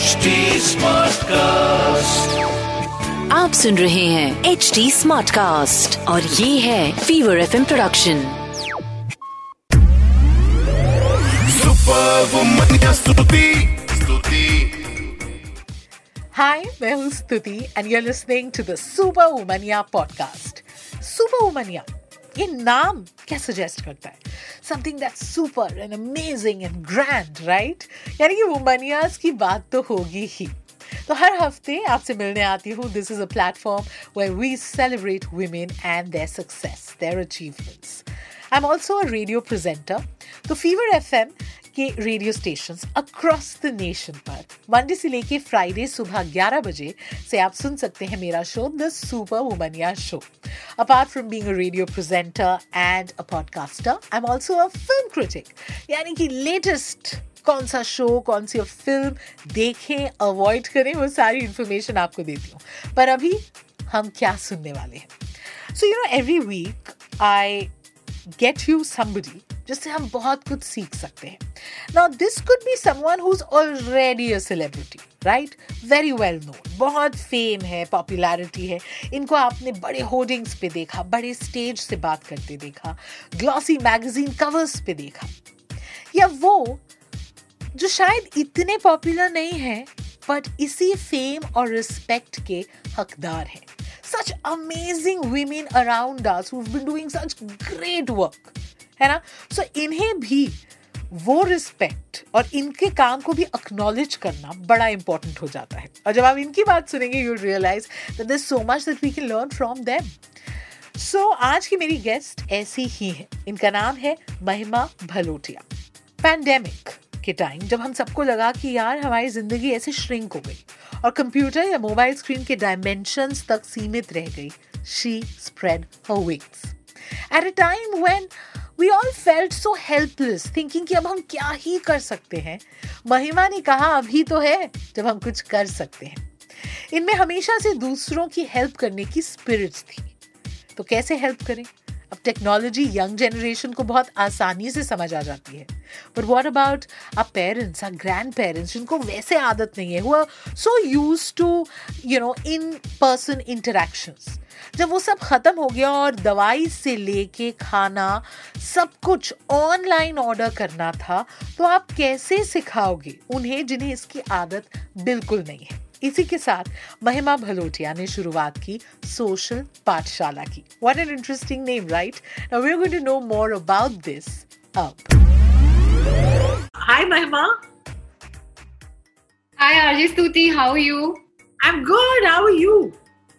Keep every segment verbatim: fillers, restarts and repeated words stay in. Smart cast, आप सुन रहे हैं एच डी स्मार्ट कास्ट और ये है Fever FM production. Super वुमनिया Stuti. Hi, मैं हूँ Stuti and you are listening to the super वुमनिया podcast. Super Womania ये नाम क्या सजेस्ट करता है? Something that super and amazing and grand, right? यानी कि वुमनियाज की बात तो होगी ही। तो हर हफ्ते आपसे मिलने आती हूँ। This is a platform where we celebrate women and their success, their achievements. I am also a radio presenter. तो फीवर एफएम के radio stations across the nation पर मंडे से लेके फ्राइडे सुबह ग्यारह बजे से आप सुन सकते हैं मेरा show the super वुमनिया show. Apart from being a radio presenter and a podcaster, I am also a film critic. यानी कि लेटेस्ट कौन सा शो, कौन सी फिल्म देखें, अवॉइड करें, वो सारी इन्फॉर्मेशन आपको देती हूँ। पर अभी हम क्या सुनने वाले हैं? So you know every week I get you somebody जिससे हम बहुत कुछ सीख सकते हैं। Now this could be someone who is already a celebrity, right? Very well known, बहुत फेम है, पॉपुलैरिटी है। इनको आपने बड़े होर्डिंग्स पे देखा, बड़े स्टेज से बात करते देखा, ग्लॉसी मैगजीन कवर्स पे देखा। या वो जो शायद इतने पॉपुलर नहीं है बट इसी फेम और रिस्पेक्ट के हकदार हैं। Such amazing women around us who have been doing such great work, है ना? सो इन्हें भी वो रिस्पेक्ट और इनके काम को भी एक्नॉलेज करना बड़ा इंपॉर्टेंट हो जाता है। और जब आप इनकी बात सुनेंगे you will realise that there is so much that we can learn from them. So आज की मेरी गेस्ट ऐसी ही है। इनका नाम है महिमा भलोटिया। पैंडेमिक के टाइम जब हम सबको लगा कि यार हमारी जिंदगी ऐसे श्रिंक हो गई और कंप्यूटर या मोबाइल स्क्रीन के डायमेंशंस तक सीमित रह गई, she spread her wings at a time when We all felt so helpless, thinking कि अब हम क्या ही कर सकते हैं। महिमा ने कहा अभी तो है जब हम कुछ कर सकते हैं। इनमें हमेशा से दूसरों की हेल्प करने की स्पिरिट थी। तो कैसे हेल्प करें? अब टेक्नोलॉजी यंग जनरेशन को बहुत आसानी से समझ आ जाती है, but what about our parents, our grandparents, जिनको वैसे आदत नहीं है, who are so used to you know in person interactions. जब वो सब खत्म हो गया और दवाई से लेके खाना सब कुछ ऑनलाइन ऑर्डर करना था, तो आप कैसे सिखाओगे उन्हें जिन्हें इसकी आदत बिल्कुल नहीं है? इसी के साथ महिमा भलोटिया ने शुरुआत की सोशल पाठशाला की। What an interesting name, right? Now we are going to know more about this अब। हाय महिमा। हाय आरजे स्तुति, how you? I am good, how are you?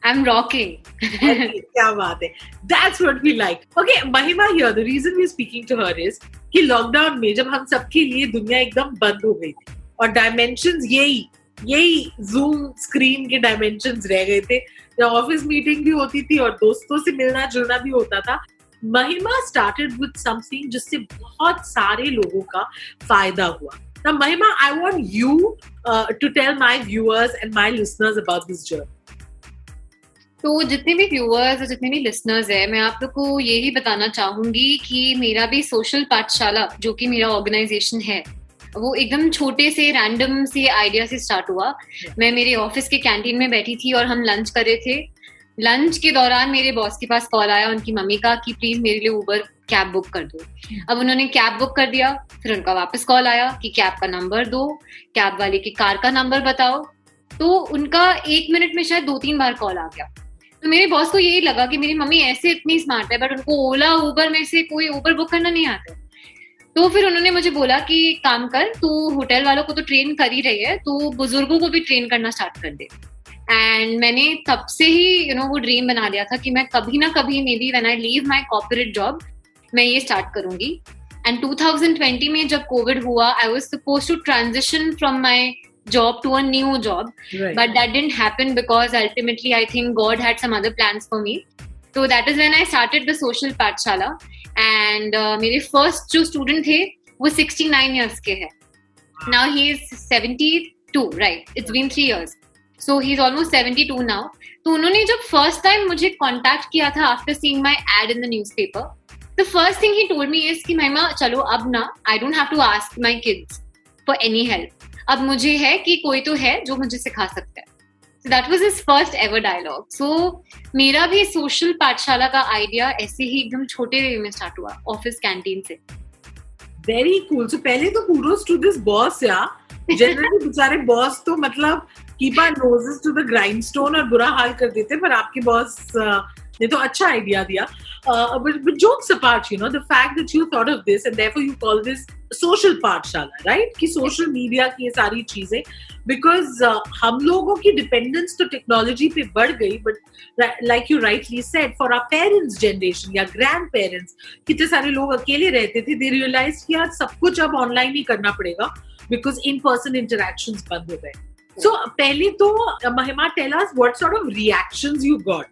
I am rocking. क्या बात है, that's what we like. Okay Mahima here, the reason we are speaking to her is कि lockdown में जब हम सबके लिए दुनिया एकदम बंद हो गई थी और डायमेंशंस यही यही जूम स्क्रीन के डायमेंशंस रह गए थे, जब ऑफिस मीटिंग भी होती थी और दोस्तों से मिलना जुलना भी होता था, महिमा स्टार्टेड विद समथिंग जिससे बहुत सारे लोगों का फायदा हुआ। तो Mahima, I want you to tell my viewers and my listeners about this journey. तो जितने भी व्यूअर्स और जितने भी लिसनर्स है, मैं आप लोग को यही बताना चाहूंगी कि मेरा भी सोशल पाठशाला जो कि मेरा ऑर्गेनाइजेशन है, वो एकदम छोटे से रैंडम से आइडिया से स्टार्ट हुआ। मैं मेरे ऑफिस के कैंटीन में बैठी थी और हम लंच कर रहे थे। लंच के दौरान मेरे बॉस के पास कॉल आया उनकी मम्मी का कि प्लीज मेरे लिए उबर कैब बुक कर दो। अब उन्होंने कैब बुक कर दिया, फिर उनका वापस कॉल आया कि कैब का नंबर दो, कैब वाले की कार का नंबर बताओ। तो उनका एक मिनट में शायद दो तीन बार कॉल आ गया। तो मेरे बॉस को यही लगा कि मेरी मम्मी ऐसे इतनी स्मार्ट है बट उनको ओला उबर में से कोई उबर बुक करना नहीं आता। तो फिर उन्होंने मुझे बोला कि काम कर, तू होटल वालों को तो ट्रेन कर ही रही है, तो बुजुर्गों को भी ट्रेन करना स्टार्ट कर दे। एंड मैंने तब से ही यू नो वो ड्रीम बना लिया था कि मैं कभी ना कभी maybe when I leave my corporate job मैं ये स्टार्ट करूंगी। एंड ट्वेंटी ट्वेंटी में जब कोविड हुआ, I was supposed to transition from my job to a new job, but that didn't happen because ultimately I think God had some other plans for me. तो that is when I started the social Pathshala. And uh, मेरे first जो student थे वो sixty nine years के हैं। Now he is seventy two, right? It's been three years, so he is almost seventy two now. तो उन्होंने जब first time मुझे कॉन्टैक्ट किया था after seeing my ad in the newspaper, the first thing he told me is कि महिमा चलो अब ना, I don't have to ask my kids for any help, अब मुझे है कि कोई तो है जो मुझे सिखा सकता है. So that was his first ever dialogue. So मेरा भी सोशल पाठशाला का आइडिया ऐसे ही एकदम छोटे वे में स्टार्ट हुआ, ऑफिस कैंटीन से. Very cool. So पहले तो kudos to this boss यार. Generally बेचारे boss तो मतलब keep our noses to the grindstone और बुरा हाल कर देते, पर आपके boss ने तो अच्छा आइडिया दिया. Uh, but, but jokes apart, you know, the fact that you thought of this and therefore you call this social paathshala, right? कि social media की ये सारी चीजें, because uh, हम लोगों की dependence तो technology पे बढ़ गई, but like you rightly said, for our parents' generation या grandparents, कितने सारे लोग अकेले रहते थे, they realized कि यार सब कुछ अब online ही करना पड़ेगा, because in-person interactions बंद हो गए. So पहले तो महिमा, tell us what sort of reactions you got.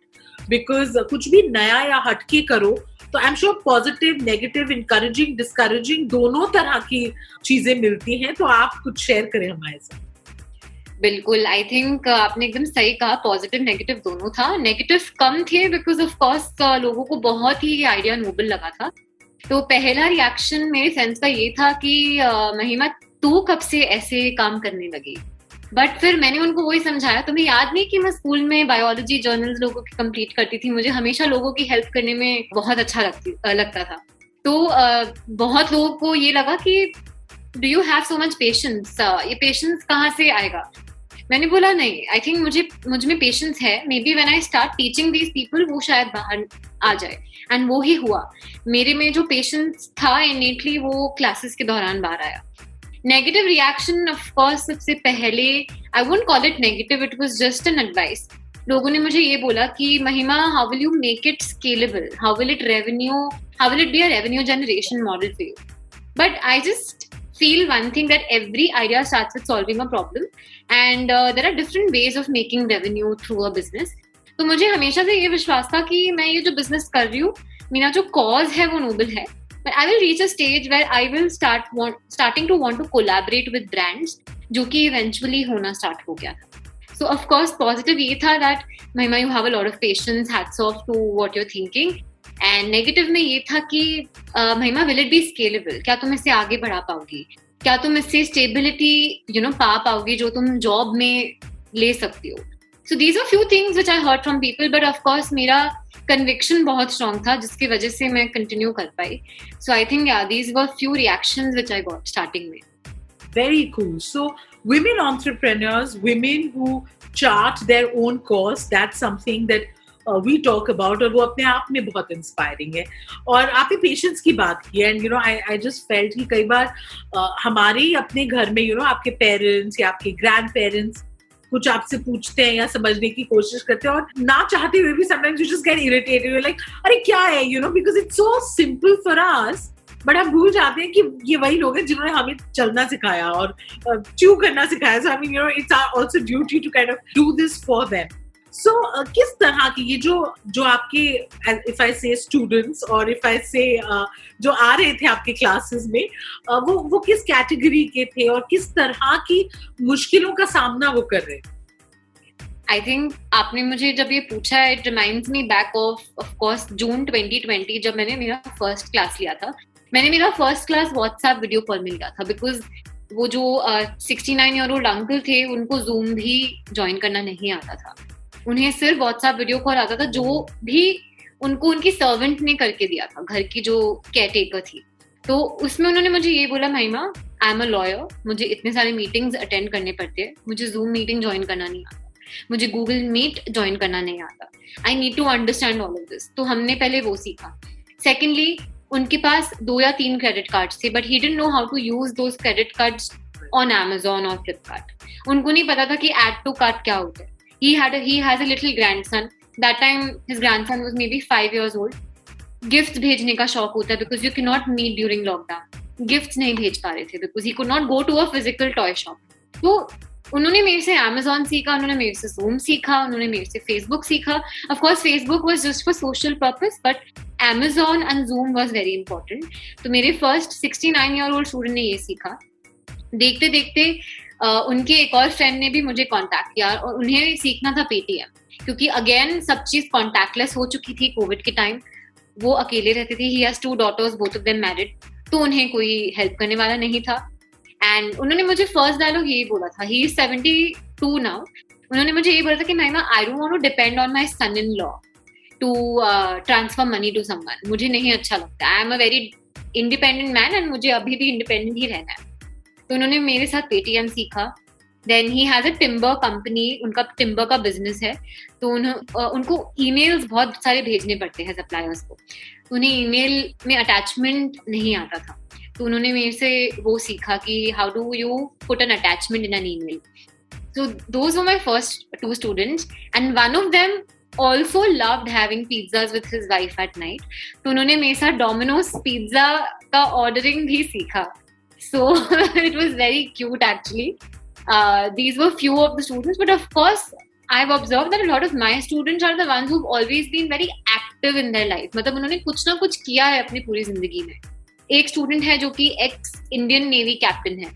Because uh, कुछ भी नया या हटके करो तो I am sure positive, negative, encouraging, discouraging दोनों तरह की चीजें मिलती हैं, तो आप कुछ शेयर करें हमारे साथ. बिल्कुल, आई थिंक uh, आपने एकदम सही कहा, पॉजिटिव नेगेटिव दोनों था. नेगेटिव कम थे बिकॉज ऑफ कोर्स लोगों को बहुत ही आइडिया नोबल लगा था. तो पहला रिएक्शन मेरे सेंस का ये था कि uh, महिमा तू कब से ऐसे काम करने लगी. बट फिर मैंने उनको वही समझाया, तुम्हें याद नहीं कि मैं स्कूल में बायोलॉजी जर्नल्स लोगों की कंप्लीट करती थी, मुझे हमेशा लोगों की हेल्प करने में बहुत अच्छा लगती लगता था. तो आ, बहुत लोगों को ये लगा कि do you have so much patience, ये पेशेंस कहाँ से आएगा. मैंने बोला नहीं, आई थिंक मुझे मुझ में पेशेंस है, maybe when I start teaching these people वो शायद बाहर आ जाए. एंड वो ही हुआ, मेरे में जो पेशेंस था इनेटली वो क्लासेस के दौरान बाहर आया. नेगेटिव रिएक्शन ऑफ कोर्स सबसे पहले, I won't call it negative, it was just an advice. लोगों ने मुझे ये बोला कि Mahima, how will you make it scalable, how will it revenue how will it be a revenue generation model for you. But I just feel one thing, that every idea starts with solving a problem and there are different ways of making revenue through a business. तो मुझे हमेशा से ये विश्वास था कि मैं ये जो बिजनेस कर रही हूँ, मेरा जो कॉज है वो नोबल है. But I will reach a stage where I will start want, starting to want to collaborate with brands, जो कि eventually होना start हो गया था. So of course positive ये था that Mahima, you have a lot of patience, hats off to what you're thinking. And negative में ये था कि uh, Mahima, will it be scalable? क्या तुम इससे आगे बढ़ा पाओगी, क्या तुम इससे stability you know पा पाओगी जो तुम job में ले सकती हो. So these were few things which I heard from people, but of course मेरा conviction बहुत strong था, जिसकी वजह से मैं continue कर पाई. So I think yeah, these were few reactions which I got starting with. Very cool. So women entrepreneurs, women who chart their own course, that's something that uh, we talk about, और वो अपने आप में बहुत inspiring है. और आपने patience की बात की, and you know I I just felt कि कई बार uh, हमारे ही अपने घर में you know आपके parents या आपके grandparents कुछ आपसे पूछते हैं या समझने की कोशिश करते हैं, और ना चाहते हुए भी sometimes you just get irritated, you are like अरे क्या है, you know, because it's so simple for us. बट हम भूल जाते हैं कि ये वही लोग हैं जिन्होंने हमें चलना सिखाया और च्यू करना सिखाया. So I mean you know it's also duty to kind of do this for them. So किस तरह की ये जो जो आपके इफ आई से स्टूडेंट्स और इफ आई से जो आ रहे थे आपके क्लासेस में, uh, वो वो किस कैटेगरी के थे और किस तरह की मुश्किलों का सामना वो कर रहे थे? आई थिंक आपने मुझे जब ये पूछा, it reminds me back of of course June twenty twenty, जब मैंने मेरा फर्स्ट क्लास लिया था. मैंने मेरा first class WhatsApp video call में लिया था, बिकॉज वो जो sixty nine year old uncle थे उनको जूम भी ज्वाइन करना नहीं आता था, उन्हें सिर्फ व्हाट्सएप वीडियो कॉल आता था, जो भी उनको उनकी सर्वेंट ने करके दिया था, घर की जो केयरटेकर थी. तो उसमें उन्होंने मुझे ये बोला, महिमा आई एम अ लॉयर, मुझे इतने सारे मीटिंग्स अटेंड करने पड़ते हैं, मुझे जूम मीटिंग ज्वाइन करना नहीं आता, मुझे गूगल मीट ज्वाइन करना नहीं आता, I need to understand all of this. तो हमने पहले वो सीखा. सेकेंडली, उनके पास दो या तीन क्रेडिट कार्ड्स थे, but he didn't know how to use those credit cards on Amazon और फ्लिपकार्ट. उनको नहीं पता था कि एड टू कार्ट क्या होता है. He had a, he has a little grandson. That time his grandson was maybe five years old. Gifts भेजने का शौक होता है because you cannot meet during lockdown. Gifts नहीं भेज पा रहे थे because he could not go to a physical toy shop. तो उन्होंने मेरे से Amazon सीखा, उन्होंने मेरे से Zoom सीखा, उन्होंने मेरे से Facebook सीखा. Of course Facebook was just for social purpose, but Amazon and Zoom was very important. तो मेरे first sixty-nine year old student ने ये सीखा. देखते देखते Uh, उनके एक और फ्रेंड ने भी मुझे कांटेक्ट किया, और उन्हें सीखना था पेटीएम, क्योंकि अगेन सब चीज कांटेक्टलेस हो चुकी थी कोविड के टाइम. वो अकेले रहते थे, he has two daughters, both of them married, तो उन्हें कोई हेल्प करने वाला नहीं था. एंड उन्होंने मुझे फर्स्ट डायलॉग यही बोला था, he is seventy two now, उन्होंने मुझे यही बोला था कि Mahima, I don't want to depend on my son in law to transfer money to someone, मुझे नहीं अच्छा लगता, I am a very independent man and मुझे अभी भी इंडिपेंडेंट ही रहना है. तो उन्होंने मेरे साथ पेटीएम सीखा. Then he has a timber company, उनका टिम्बर का बिजनेस है, तो उन्होंने उनको ईमेल्स बहुत सारे भेजने पड़ते हैं सप्लायर्स को, तो उन्हें ईमेल में अटैचमेंट नहीं आता था, तो उन्होंने मेरे से वो सीखा कि how do you put an attachment in an email. So those were my first two students and one of them also loved having pizzas with his wife at night, तो उन्होंने मेरे साथ डोमिनोज पिज्जा का ordering भी सीखा. So it was very cute actually. Uh, these were few of the students, but of course I've observed that a lot of my students are the ones who've always been very active in their life. मतलब उन्होंने कुछ ना कुछ किया है अपनी पूरी जिंदगी में. एक स्टूडेंट है जो कि ex Indian Navy captain है,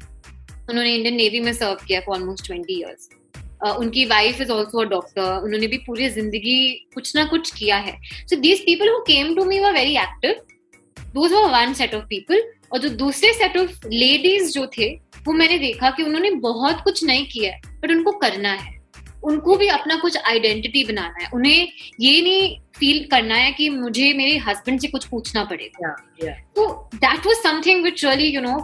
उन्होंने Indian Navy में serve किया for almost twenty years. Uh, उनकी wife is also a doctor. उन्होंने भी पूरी जिंदगी कुछ ना कुछ किया है. So these people who came to me were very active. Those were one set of people. और जो दूसरे set of ladies जो थे, वो मैंने देखा कि उन्होंने बहुत कुछ नहीं किया है, बट उनको करना है, उनको भी अपना कुछ आइडेंटिटी बनाना है, उन्हें ये नहीं फील करना है कि मुझे मेरे हस्बैंड से कुछ पूछना पड़ेगा. तो that was something which really you know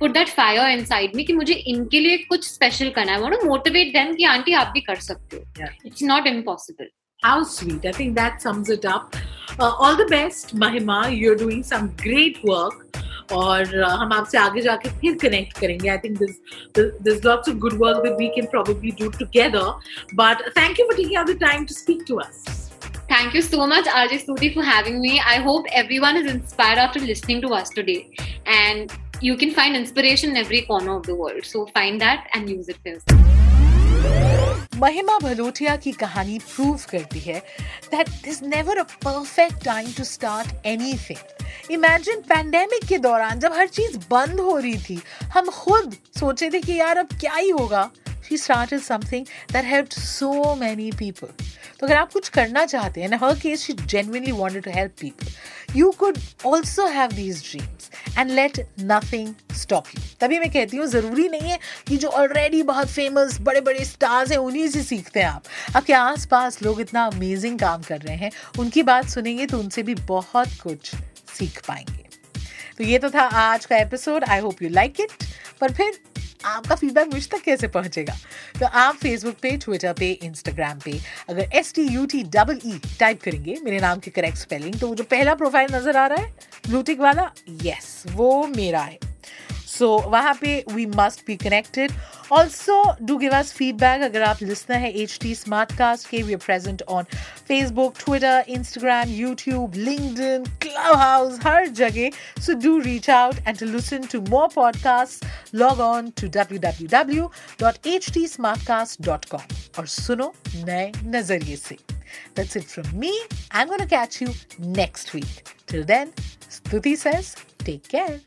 put that fire inside me कि मुझे इनके लिए कुछ स्पेशल करना है. I want to motivate them कि आंटी आप भी कर सकते हो, it's not impossible. How sweet. I think that sums it up. Uh, all the best, Mahima. You're doing some great work. और हम आपसे आगे जाके फिर कनेक्ट करेंगे. I think there's there's lots of good work that we can probably do together. But thank you for taking out the time to speak to us. Thank you so much, R J Stutee, for having me. I hope everyone is inspired after listening to us today. And you can find inspiration in every corner of the world. So find that and use it for yourself. महिमा भलोटिया की कहानी prove करती है that there's never a perfect time to start anything. Imagine pandemic के दौरान जब हर चीज बंद हो रही थी, हम खुद सोचे थे कि यार अब क्या ही होगा. She started something that helped so many people. तो अगर आप कुछ करना चाहते हैं, in her case she genuinely wanted to help people. You could also have these dreams and let nothing stop you. तभी मैं कहती हूँ ज़रूरी नहीं है कि जो ऑलरेडी बहुत फेमस बड़े बड़े स्टार्स हैं उन्हीं से सीखते हैं आप. आपके आसपास लोग इतना अमेजिंग काम कर रहे हैं, उनकी बात सुनेंगे तो उनसे भी बहुत कुछ सीख पाएंगे. तो ये तो था आज का episode. I hope you like it. पर फिर आपका फीडबैक मुझ तक कैसे पहुंचेगा? तो आप फेसबुक पे, ट्विटर पे, इंस्टाग्राम पे अगर S T U T double E type करेंगे मेरे नाम की करेक्ट स्पेलिंग, तो जो पहला प्रोफाइल नजर आ रहा है ब्लू टिक वाला, यस वो मेरा है. सो वहाँ पे we must be connected. Also do give us feedback. अगर आप लिसनर हैं एच टी स्मार्ट कास्ट के, we are present on Facebook, Twitter, Instagram, YouTube, LinkedIn, club house, हर जगह. So do reach out and to listen to more podcast log on to W W W dot H T smart cast dot com और सुनो नए नजरिए से. That's it from me. I'm going to catch you next week. Till then, Stuti says, take care.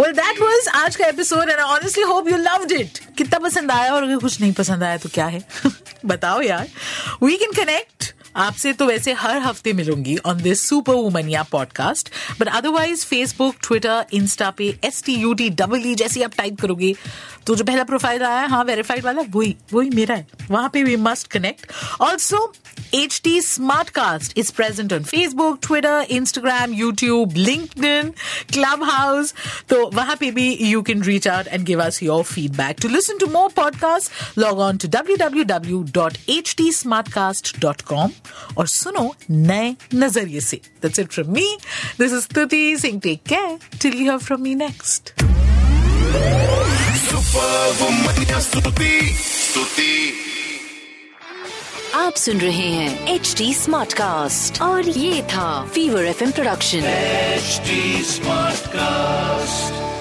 Well, that was आज का episode and I honestly hope you loved it. कितना पसंद आया, और अगर कुछ नहीं पसंद आया तो क्या है बताओ यार. We can connect. आपसे तो वैसे हर हफ्ते मिलूंगी on this super वुमनिया podcast, but otherwise Facebook, Twitter, Insta पे S T U T double E जैसे आप टाइप करोगे तो जो पहला प्रोफाइल आया है, हाँ वेरीफाइड वाला, वही वही मेरा है. वहाँ पे we must connect. Also H T smart cast is present on Facebook, Twitter, Instagram, YouTube, LinkedIn, club house, तो वहाँ पे भी you can reach out and give us your feedback. To listen to more podcast log on to W W W dot H T smart cast dot com और सुनो नए नजरिए से. That's it from me. This is Stuti saying take care till you hear from me next. आप सुन रहे हैं H D Smartcast और ये था Fever F M Production H D Smartcast.